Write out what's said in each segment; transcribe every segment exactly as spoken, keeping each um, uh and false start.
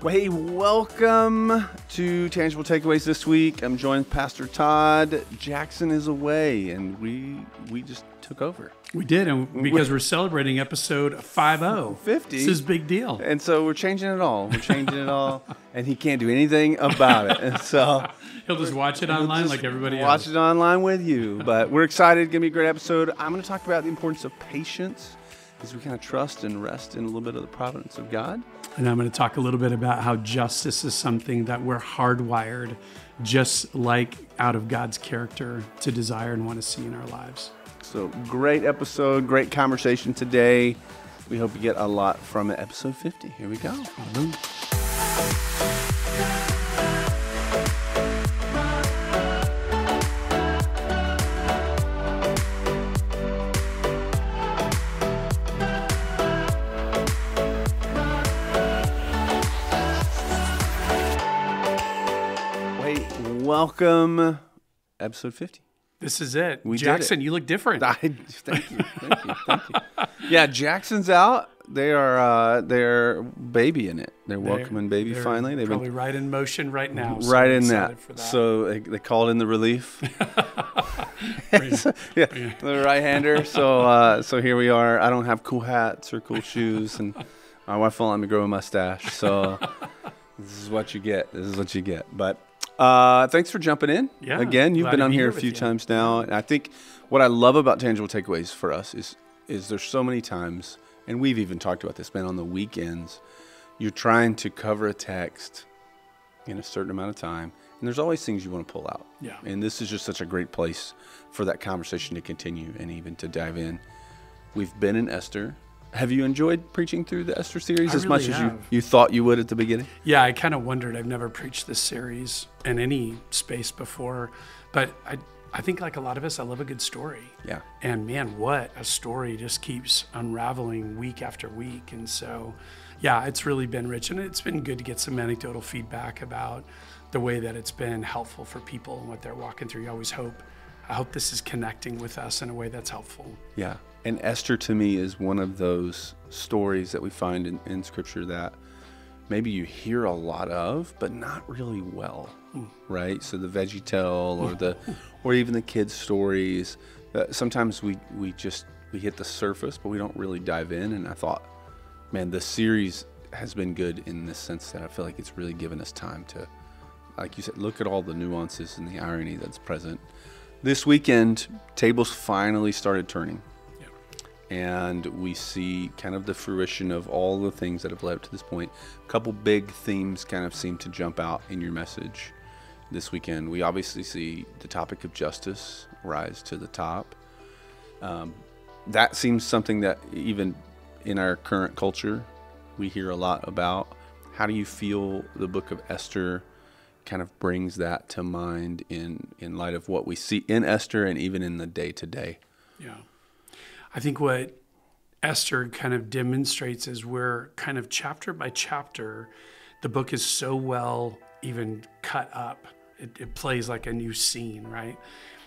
Well, hey, welcome to Tangible Takeaways this week. I'm joined with Pastor Todd. Jackson is away, and we we just took over. We did, and because we're, we're celebrating episode five oh. fifty. This is a big deal. And so we're changing it all. We're changing it all, and he can't do anything about it. And so he'll just watch it online like everybody watch else. Watch it online with you. But we're excited. It's going to be a great episode. I'm going to talk about the importance of patience as we kind of trust and rest in a little bit of the providence of God. And I'm going to talk a little bit about how justice is something that we're hardwired, just like out of God's character, to desire and want to see in our lives. So great episode, great conversation today. We hope you get a lot from it. Episode fifty. Here we go. Mm-hmm. Welcome, episode fifty. This is it. We Jackson, it. You look different. I, thank you, thank you, thank you. Yeah, Jackson's out. They are uh, they're babying it. They're, they're welcoming baby they're finally. They've probably been right in motion right now. So right in that. that. So they, they called in the relief. so, yeah, the right-hander. So uh, so here we are. I don't have cool hats or cool shoes, and my wife won't let me grow a mustache. So this is what you get. This is what you get. But. Uh, thanks for jumping in. Yeah, again, you've been on here a few times now. And I think what I love about Tangible Takeaways for us is is there's so many times, and we've even talked about this, man, on the weekends, you're trying to cover a text in a certain amount of time, and there's always things you want to pull out. Yeah. And this is just such a great place for that conversation to continue and even to dive in. We've been in Esther. Have you enjoyed preaching through the Esther series I as really much have. as you, you thought you would at the beginning? Yeah, I kind of wondered. I've never preached this series in any space before, but I I think like a lot of us, I love a good story. Yeah. And man, what a story just keeps unraveling week after week. And so, yeah, it's really been rich, and it's been good to get some anecdotal feedback about the way that it's been helpful for people and what they're walking through. You always hope. I hope this is connecting with us in a way that's helpful. Yeah. And Esther, to me, is one of those stories that we find in, in Scripture that maybe you hear a lot of, but not really well, mm. right? So the VeggieTale or the, or even the kids' stories. Uh, sometimes we we just we hit the surface, but we don't really dive in. And I thought, man, the series has been good in this sense that I feel like it's really given us time to, like you said, look at all the nuances and the irony that's present. This weekend, tables finally started turning. And we see kind of the fruition of all the things that have led up to this point. A couple big themes kind of seem to jump out in your message this weekend. We obviously see the topic of justice rise to the top. Um, that seems something that even in our current culture, we hear a lot about. How do you feel the book of Esther kind of brings that to mind in, in light of what we see in Esther and even in the day-to-day? Yeah. I think what Esther kind of demonstrates is we're kind of chapter by chapter, the book is so well even cut up. It, it plays like a new scene, right?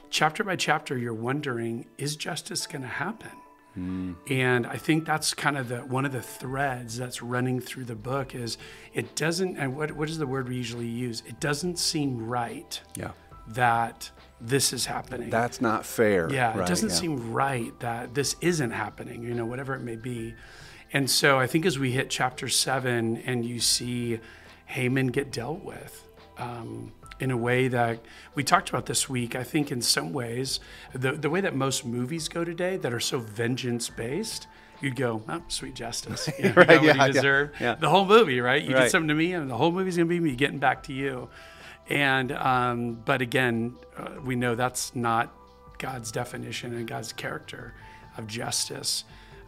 Chapter by chapter, you're wondering, is justice going to happen? Mm. And I think that's kind of the one of the threads that's running through the book is it doesn't, and what, what is the word we usually use? It doesn't seem right. Yeah. That this is happening. That's not fair. Yeah, right, it doesn't yeah. seem right that this isn't happening, you know, whatever it may be. And so I think as we hit chapter seven and you see Haman get dealt with um, in a way that we talked about this week, I think in some ways, the, the way that most movies go today that are so vengeance-based, you'd go, oh, sweet justice. You know, right, you know yeah, what you deserve. Yeah, yeah. The whole movie, right? You right. did something to me and the whole movie's gonna be me getting back to you. And, um, but again, uh, we know that's not God's definition and God's character of justice.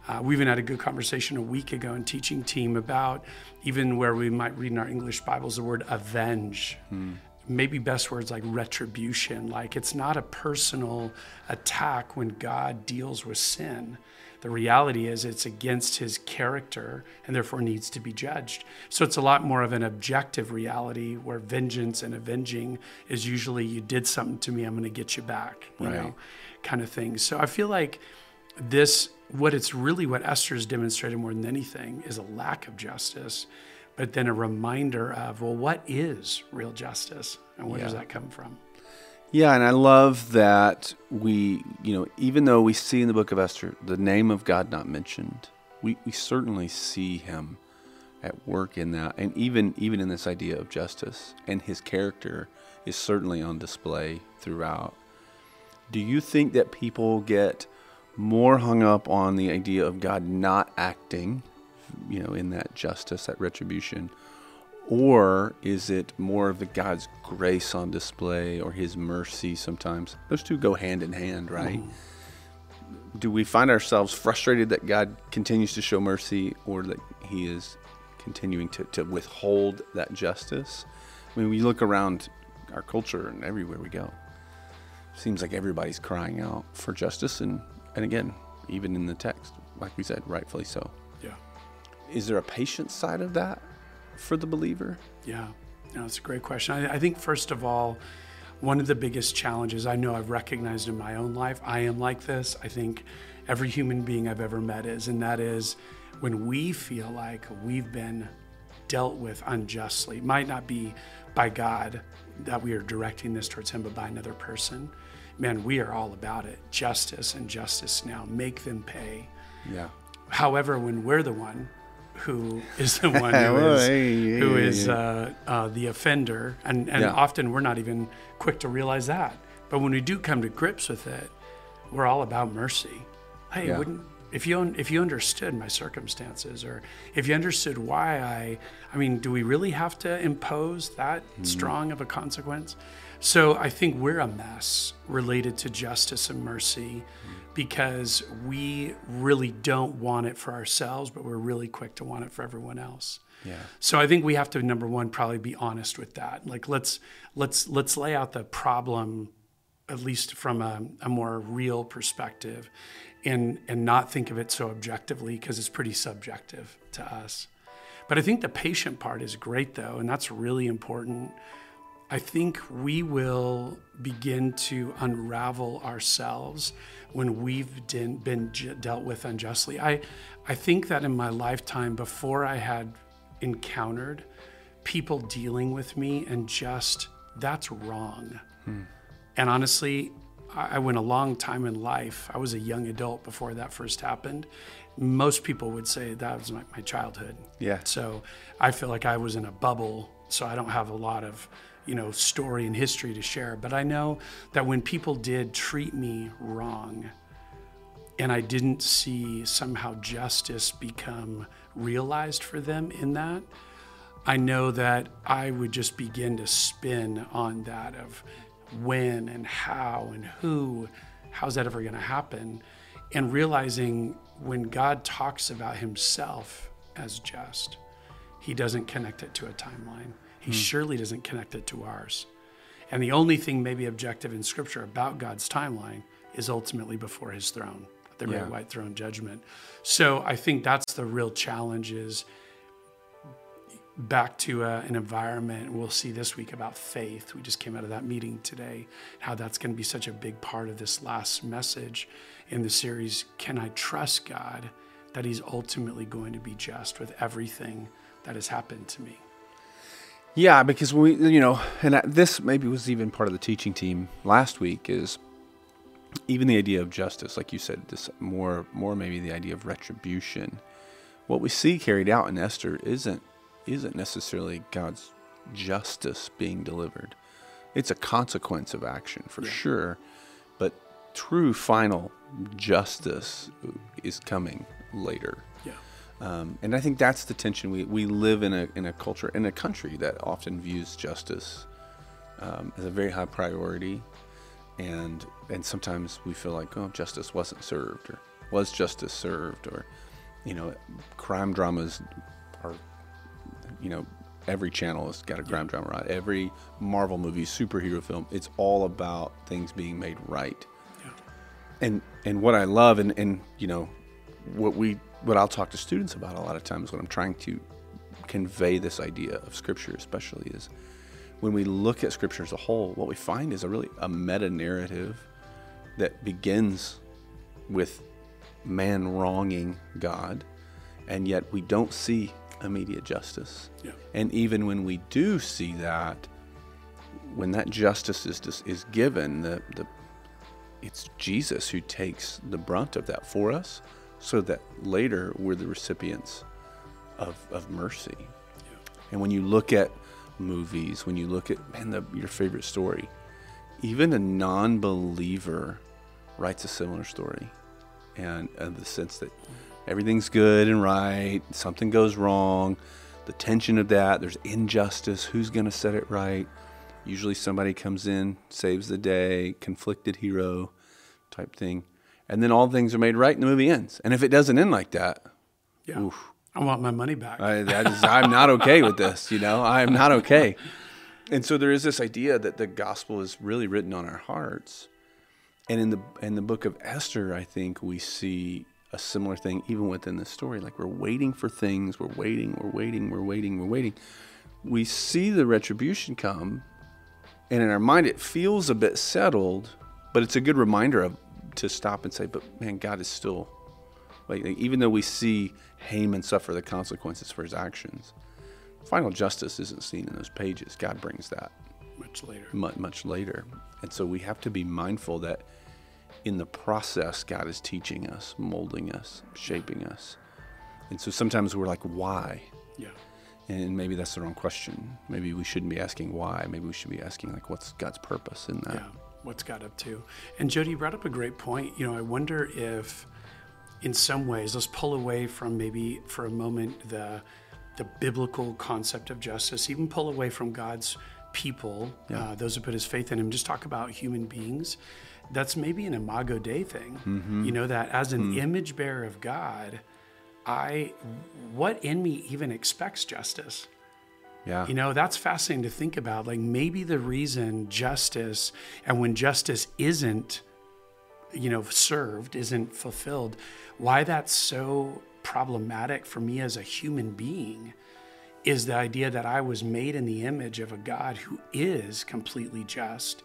Uh, we even had a good conversation a week ago in teaching team about even where we might read in our English Bibles the word avenge. Hmm. Maybe best words like retribution, like it's not a personal attack when God deals with sin. The reality is it's against his character and therefore needs to be judged. So it's a lot more of an objective reality where vengeance and avenging is usually you did something to me, I'm gonna get you back, you right. know, kind of thing. So I feel like this, what it's really, what Esther's demonstrated more than anything is a lack of justice, but then a reminder of, well, what is real justice and where yeah. does that come from? Yeah, and I love that we, you know, even though we see in the book of Esther the name of God not mentioned, we, we certainly see him at work in that, and even even in this idea of justice, and his character is certainly on display throughout. Do you think that people get more hung up on the idea of God not acting, you know, in that justice, that retribution, or is it more of the God's grace on display or his mercy sometimes? Those two go hand in hand, right? Mm-hmm. Do we find ourselves frustrated that God continues to show mercy, or that he is continuing to, to withhold that justice? I mean, we look around our culture and everywhere we go, it seems like everybody's crying out for justice, and, and again, even in the text, like we said, rightfully so. Yeah. Is there a patient side of that for the believer? Yeah, no, that's a great question. I, I think, first of all, one of the biggest challenges I know I've recognized in my own life, I am like this. I think every human being I've ever met is, and that is when we feel like we've been dealt with unjustly. It might not be by God that we are directing this towards him, but by another person. Man, we are all about it. Justice and justice now. Make them pay. Yeah. However, when we're the one who is the one who is, oh, hey, who yeah, is yeah. Uh, uh, the offender. And, and yeah. often we're not even quick to realize that. But when we do come to grips with it, we're all about mercy. Hey, yeah. wouldn't, if you, if you understood my circumstances, or if you understood why I, I mean, do we really have to impose that mm. strong of a consequence? So I think we're a mess related to justice and mercy, because we really don't want it for ourselves, but we're really quick to want it for everyone else. Yeah. So I think we have to, number one, probably be honest with that. Like, let's let's let's lay out the problem, at least from a, a more real perspective, and and not think of it so objectively, because it's pretty subjective to us. But I think the patient part is great, though, and that's really important. I think we will begin to unravel ourselves when we've de- been j- dealt with unjustly. I, I think that in my lifetime, before I had encountered people dealing with me and just, that's wrong. Hmm. And honestly, I, I went a long time in life. I was a young adult before that first happened. Most people would say that was my, my childhood. Yeah. So I feel like I was in a bubble, so I don't have a lot of, you know, story and history to share. But I know that when people did treat me wrong and I didn't see somehow justice become realized for them in that, I know that I would just begin to spin on that of when and how and who, how's that ever gonna happen? And realizing when God talks about himself as just, he doesn't connect it to a timeline. He hmm. surely doesn't connect it to ours. And the only thing maybe objective in scripture about God's timeline is ultimately before his throne, the yeah. Great White Throne judgment. So I think that's the real challenge, is back to uh, an environment. We'll see this week about faith. We just came out of that meeting today, how that's gonna be such a big part of this last message in the series. Can I trust God that he's ultimately going to be just with everything that has happened to me? Yeah, because we, you know, and this maybe was even part of the teaching team last week, is even the idea of justice, like you said, this more, more maybe the idea of retribution. What we see carried out in Esther isn't, isn't necessarily God's justice being delivered. It's a consequence of action for yeah. sure, but true final justice is coming later. Yeah. Um, and I think that's the tension. We, we live in a in a culture, in a country that often views justice um, as a very high priority, and and sometimes we feel like, oh, justice wasn't served, or was justice served, or, you know, crime dramas are, you know, every channel has got a crime drama, right? Every Marvel movie, superhero film, it's all about things being made right. Yeah. And and what I love, and and you know, what we. What I'll talk to students about a lot of times when I'm trying to convey this idea of Scripture especially, is when we look at Scripture as a whole, what we find is a really a meta-narrative that begins with man wronging God, and yet we don't see immediate justice. Yeah. And even when we do see that, when that justice is is given, the, the it's Jesus who takes the brunt of that for us, so that later we're the recipients of, of mercy. Yeah. And when you look at movies, when you look at, man, the, your favorite story, even a non-believer writes a similar story, and uh, the sense that everything's good and right, something goes wrong, the tension of that, there's injustice, who's going to set it right? Usually somebody comes in, saves the day, conflicted hero type thing. And then all things are made right and the movie ends. And if it doesn't end like that, yeah. Oof, I want my money back. I, that is, I'm not okay with this, you know? I'm not okay. And so there is this idea that the gospel is really written on our hearts. And in the in the book of Esther, I think we see a similar thing even within the story. Like we're waiting for things, we're waiting, we're waiting, we're waiting, we're waiting. We see the retribution come, and in our mind it feels a bit settled, but it's a good reminder of to stop and say, but man, God is still, like, like even though we see Haman suffer the consequences for his actions, final justice isn't seen in those pages. God brings that much later. Much, much later. And so we have to be mindful that in the process, God is teaching us, molding us, shaping us. And so sometimes we're like, why? Yeah. And maybe that's the wrong question. Maybe we shouldn't be asking why. Maybe we should be asking, like, what's God's purpose in that? Yeah. What's God up to? And Jody, you brought up a great point. You know, I wonder if in some ways, let's pull away from maybe for a moment the the biblical concept of justice, even pull away from God's people, yeah. uh, those who put his faith in him, just talk about human beings. That's maybe an Imago Dei thing. Mm-hmm. You know, that as an mm-hmm. image bearer of God, I, what in me even expects justice? Yeah. You know, that's fascinating to think about. Like maybe the reason justice, and when justice isn't, you know, served, isn't fulfilled, why that's so problematic for me as a human being is the idea that I was made in the image of a God who is completely just.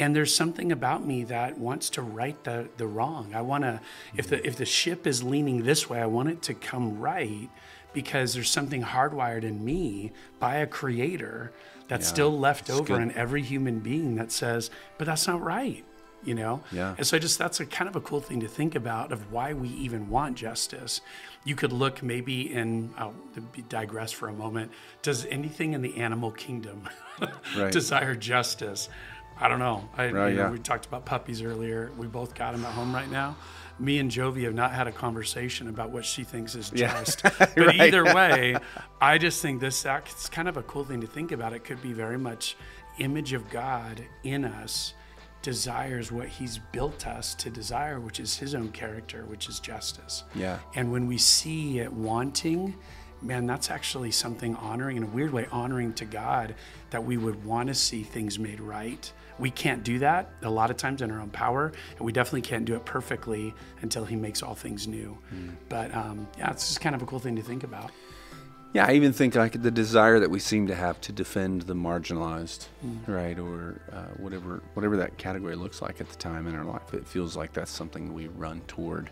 And there's something about me that wants to right the, the wrong. I want to, if the, if the ship is leaning this way, I want it to come right, because there's something hardwired in me by a creator that's yeah, still left over good. in every human being that says, but that's not right, you know? Yeah. And so I just, that's a kind of a cool thing to think about, of why we even want justice. You could look maybe in, I'll digress for a moment. Does anything in the animal kingdom right. desire justice? I don't know. I, right, you know yeah. We talked about puppies earlier. We both got them at home right now. Me and Jovi have not had a conversation about what she thinks is just. Yeah. But right. either way, I just think this that's kind of a cool thing to think about. It could be very much image of God in us desires what he's built us to desire, which is his own character, which is justice. Yeah. And when we see it wanting, man, that's actually something honoring, in a weird way, honoring to God, that we would want to see things made right. We can't do that a lot of times in our own power, and we definitely can't do it perfectly until he makes all things new. Mm. But um, yeah, it's just kind of a cool thing to think about. Yeah, I even think like the desire that we seem to have to defend the marginalized, mm. right, or uh, whatever whatever that category looks like at the time in our life, it feels like that's something we run toward.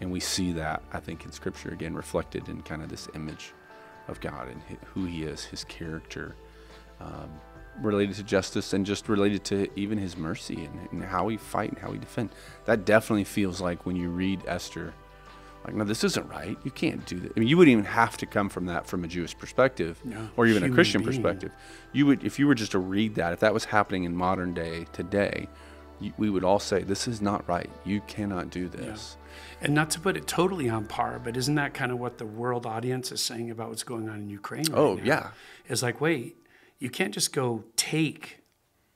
And we see that, I think, in Scripture, again, reflected in kind of this image of God and who he is, his character, um, related to justice and just related to even his mercy and, and how we fight and how we defend. That definitely feels like when you read Esther, like, no, this isn't right. You can't do that. I mean, you wouldn't even have to come from that from a Jewish perspective no, or even a Christian being. perspective. You would, if you were just to read that, if that was happening in modern day today, you, we would all say, this is not right. You cannot do this. Yeah. And not to put it totally on par, but isn't that kind of what the world audience is saying about what's going on in Ukraine right Oh, now? yeah. It's like, wait, you can't just go take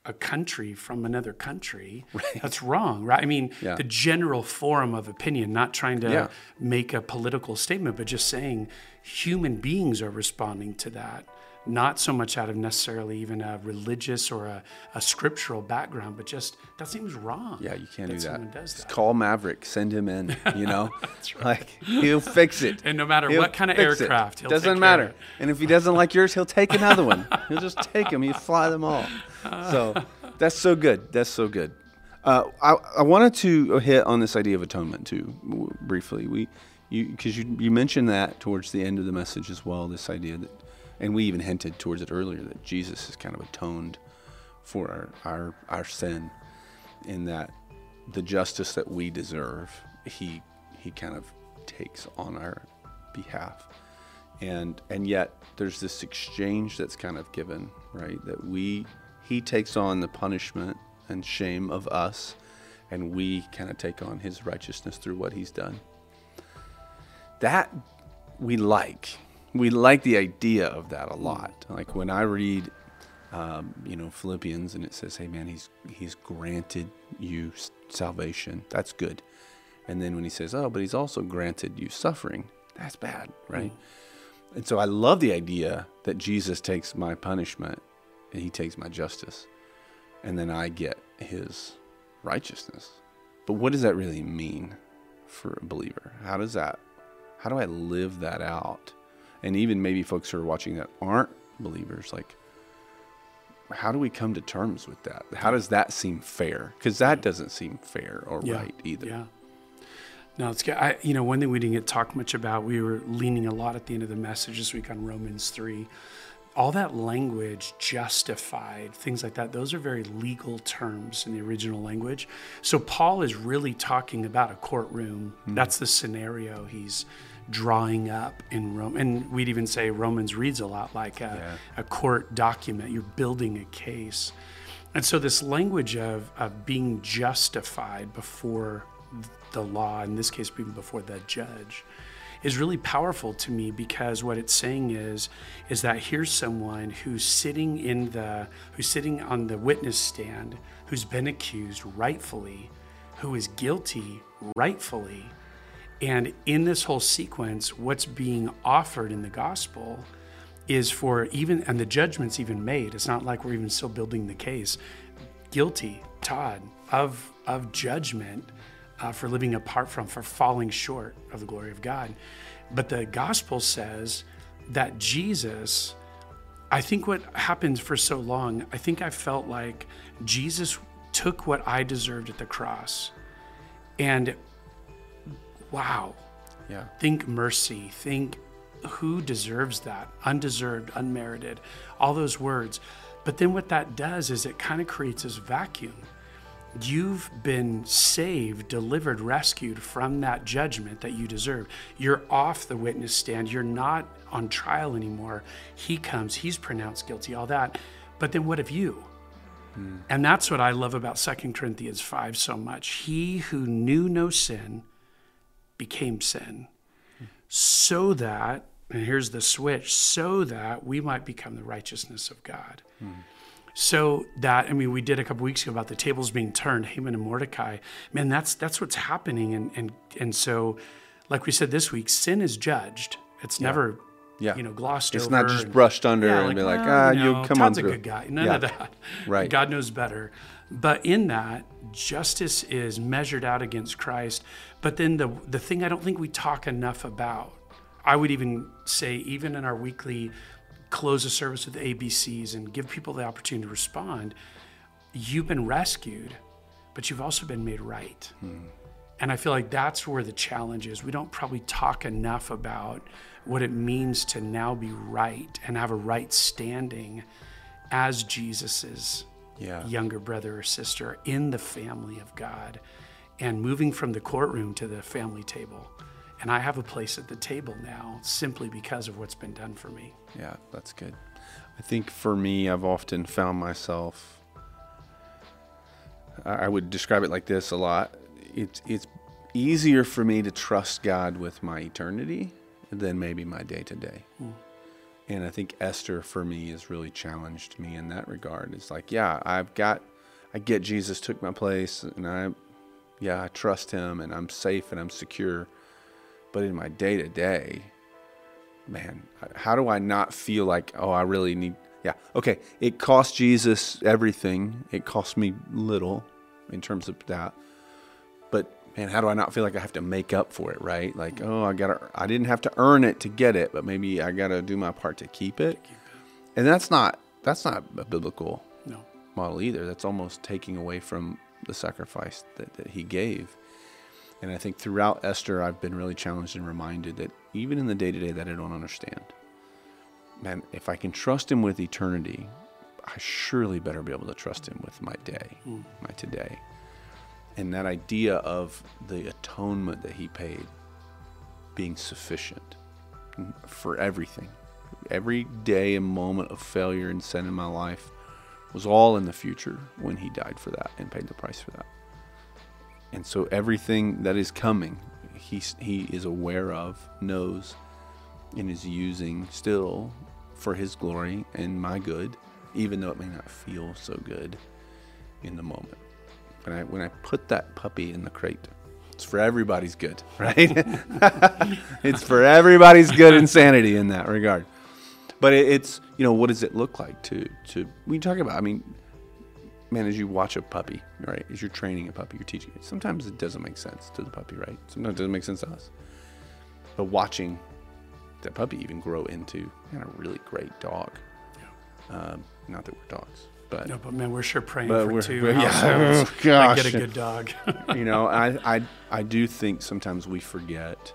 a country from another country. Right. That's wrong, right? I mean, yeah. the general forum of opinion, not trying to yeah. make a political statement, but just saying human beings are responding to that, not so much out of necessarily even a religious or a, a scriptural background, but just that seems wrong. Yeah, you can't that do that. Does just that. Call Maverick, send him in, you know? That's right. Like, he'll fix it. And no matter he'll what kind of aircraft, it. he'll doesn't take matter. Care of it. And if he doesn't like yours, he'll take another one. He'll just take them. He'll fly them all. So that's so good. That's so good. Uh, I, I wanted to hit on this idea of atonement, too, briefly. We you, because you, you mentioned that towards the end of the message as well, this idea that, and we even hinted towards it earlier, that Jesus has kind of atoned for our, our, our sin, in that the justice that we deserve, he, he kind of takes on our behalf. And, and yet there's this exchange that's kind of given, right? That we, he takes on the punishment and shame of us, and we kind of take on his righteousness through what he's done. That we like. We like the idea of that a lot. Like when I read, um, you know, Philippians, and it says, hey man, he's, he's granted you salvation. That's good. And then when he says, oh, but he's also granted you suffering. That's bad, right? Mm. And so I love the idea that Jesus takes my punishment and he takes my justice, and then I get his righteousness. But what does that really mean for a believer? How does that, how do I live that out? And even maybe folks who are watching that aren't believers, like, how do we come to terms with that? How does that seem fair? Because that doesn't seem fair or yeah. right either. Yeah. No, it's good. I, you know, one thing we didn't get talked much about, we were leaning a lot at the end of the message this week on Romans three. All that language, justified, things like that, those are very legal terms in the original language. So Paul is really talking about a courtroom. Mm-hmm. That's the scenario he's drawing up in Rome. And we'd even say Romans reads a lot like a, yeah. a court document. You're building a case. And so this language of, of being justified before the law, in this case, even before the judge, is really powerful to me, because what it's saying is, is that here's someone who's sitting in the, who's sitting on the witness stand, who's been accused rightfully, who is guilty rightfully. And in this whole sequence, what's being offered in the gospel is for even, and the judgment's even made. It's not like we're even still building the case. Guilty, Todd, of, of judgment, Uh, for living apart from, for falling short of the glory of God. But the gospel says that Jesus, I think what happened for so long, I think I felt like Jesus took what I deserved at the cross, and wow, yeah. think mercy, think who deserves that, undeserved, unmerited, all those words. But then what that does is it kind of creates this vacuum. You've been saved, delivered, rescued from that judgment that you deserve. You're off the witness stand. You're not on trial anymore. He comes, he's pronounced guilty, all that. But then what of you? Hmm. And that's what I love about Second Corinthians five so much. He who knew no sin became sin, hmm. so that, and here's the switch, so that we might become the righteousness of God. Hmm. So that, I mean, we did a couple weeks ago about the tables being turned, Haman and Mordecai. Man, that's that's what's happening. And and and so, like we said this week, sin is judged. It's yeah. never, yeah. you know, glossed it's over. It's not just and, brushed under yeah, and like, be like, no, ah, no, you come Todd's on through. Todd's a good guy. None yeah. of that. Right. God knows better. But in that, justice is measured out against Christ. But then the the thing I don't think we talk enough about, I would even say, even in our weekly close a service with A B Cs and give people the opportunity to respond. You've been rescued, but you've also been made right. Hmm. And I feel like that's where the challenge is. We don't probably talk enough about what it means to now be right and have a right standing as Jesus's yeah. younger brother or sister in the family of God, and moving from the courtroom to the family table. And I have a place at the table now simply because of what's been done for me. Yeah, that's good. I think for me, I've often found myself, I would describe it like this a lot. It's, it's easier for me to trust God with my eternity than maybe my day to day. Hmm. And I think Esther for me has really challenged me in that regard. It's like, yeah, I've got, I get Jesus took my place, and I, yeah, I trust him, and I'm safe and I'm secure. But in my day-to-day, man, how do I not feel like, oh, I really need, yeah, okay, it cost Jesus everything. It cost me little in terms of that. But, man, how do I not feel like I have to make up for it, right? Like, oh, I gotta, I didn't have to earn it to get it, but maybe I got to do my part to keep it. And that's not, that's not a biblical no. model either. That's almost taking away from the sacrifice that, that he gave. And I think throughout Esther, I've been really challenged and reminded that even in the day-to-day that I don't understand, man, if I can trust him with eternity, I surely better be able to trust him with my day, mm. my today. And that idea of the atonement that he paid being sufficient for everything. Every day and moment of failure and sin in my life was all in the future when he died for that and paid the price for that. And so everything that is coming, he, he is aware of, knows, and is using still for his glory and my good, even though it may not feel so good in the moment. And I, when I put that puppy in the crate, it's for everybody's good, right? It's for everybody's good insanity in that regard. But it, it's, you know, what does it look like to, to, we talk about, I mean, man, as you watch a puppy, right? As you're training a puppy, you're teaching it. Sometimes it doesn't make sense to the puppy, right? Sometimes it doesn't make sense to us. But watching that puppy even grow into kind of a really great dog. Yeah. Um, not that we're dogs, but no, but man, we're sure praying for we're, two. We're, yeah. Oh gosh, like, get a good dog. You know, I, I I do think sometimes we forget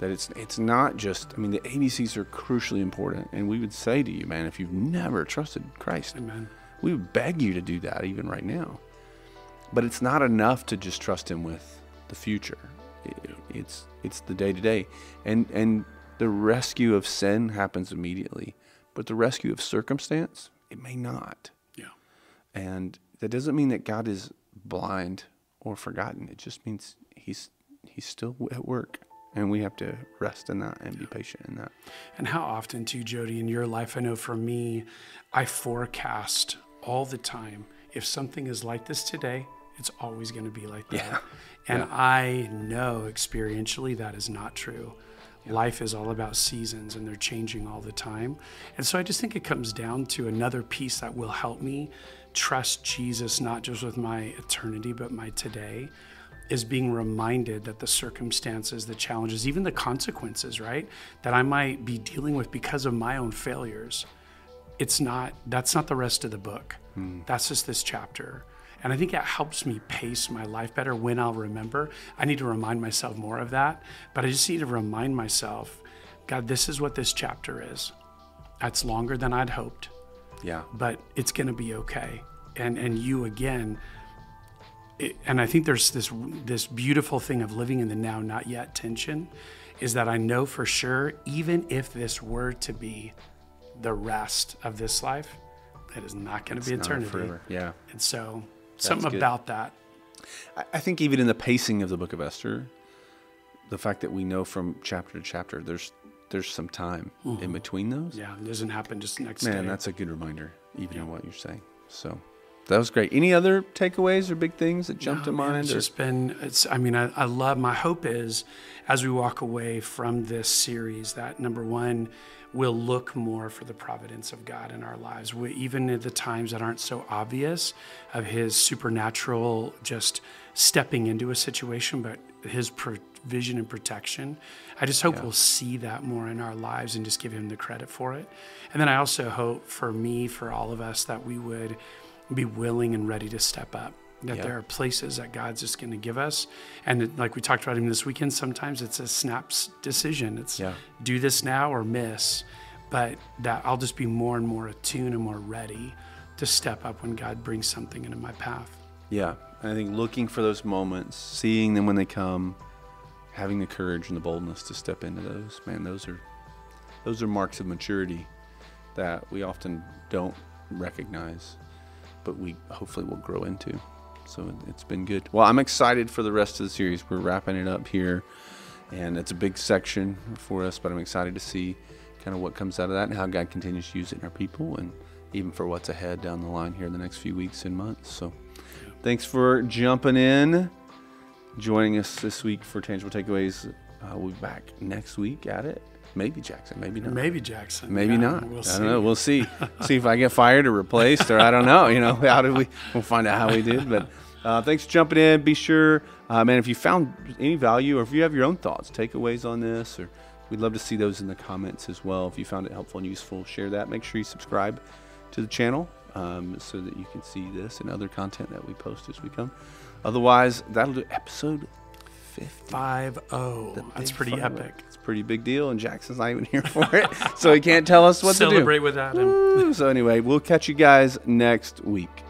that it's it's not just. I mean, the A B Cs are crucially important, and we would say to you, man, if you've never trusted Christ, amen. We would beg you to do that even right now. But it's not enough to just trust him with the future. It, it's it's the day-to-day. And, and the rescue of sin happens immediately. But the rescue of circumstance, it may not. Yeah. And that doesn't mean that God is blind or forgotten. It just means he's he's still at work. And we have to rest in that and be patient in that. And how often too, Jody, in your life, I know for me, I forecast all the time. If something is like this today, it's always going to be like that. Yeah. And yeah. I know experientially that is not true. Yeah. Life is all about seasons and they're changing all the time. And so I just think it comes down to another piece that will help me trust Jesus, not just with my eternity, but my today, is being reminded that the circumstances, the challenges, even the consequences, right, that I might be dealing with because of my own failures, it's not, that's not the rest of the book. Hmm. That's just this chapter. And I think it helps me pace my life better when I'll remember. I need to remind myself more of that, but I just need to remind myself, God, this is what this chapter is. That's longer than I'd hoped. Yeah. But it's gonna be okay. And, and you again, it, and I think there's this, this beautiful thing of living in the now, not yet tension, is that I know for sure, even if this were to be the rest of this life, it is not going to be eternity. Forever. Yeah. And so that's something good about that. I think even in the pacing of the book of Esther, the fact that we know from chapter to chapter, there's there's some time mm-hmm. in between those. Yeah, it doesn't happen just next Man, day. Man, that's a good reminder, even yeah. in what you're saying. So that was great. Any other takeaways or big things that jumped no, to mind? It's or? just been, it's, I mean, I, I love, my hope is as we walk away from this series that number one, we'll look more for the providence of God in our lives. We, even at the times that aren't so obvious of his supernatural, just stepping into a situation, but his provision and protection. I just hope yeah. we'll see that more in our lives and just give him the credit for it. And then I also hope for me, for all of us, that we would be willing and ready to step up, that yeah. there are places that God's just going to give us. And it, like we talked about him this weekend, sometimes it's a snaps decision. It's yeah. do this now or miss, but that I'll just be more and more attuned and more ready to step up when God brings something into my path. Yeah. And I think looking for those moments, seeing them when they come, having the courage and the boldness to step into those, man, those are, those are marks of maturity that we often don't recognize, but we hopefully will grow into. So it's been good. Well, I'm excited for the rest of the series. We're wrapping it up here, and it's a big section for us, but I'm excited to see kind of what comes out of that and how God continues to use it in our people and even for what's ahead down the line here in the next few weeks and months. So thanks for jumping in, joining us this week for Tangible Takeaways. Uh, we'll be back next week at it. Maybe Jackson, maybe not. Maybe Jackson. Maybe yeah, not. We'll I don't see. know. We'll see. See if I get fired or replaced, or I don't know. You know, how did we? We'll find out how we did. But uh, thanks for jumping in. Be sure, uh, man, if you found any value, or if you have your own thoughts, takeaways on this, or we'd love to see those in the comments as well. If you found it helpful and useful, share that. Make sure you subscribe to the channel um, so that you can see this and other content that we post as we come. Otherwise, that'll do episode five oh. That's pretty epic. It's a pretty big deal, and Jackson's not even here for it, so he can't tell us what to do. Celebrate without him. So anyway, we'll catch you guys next week.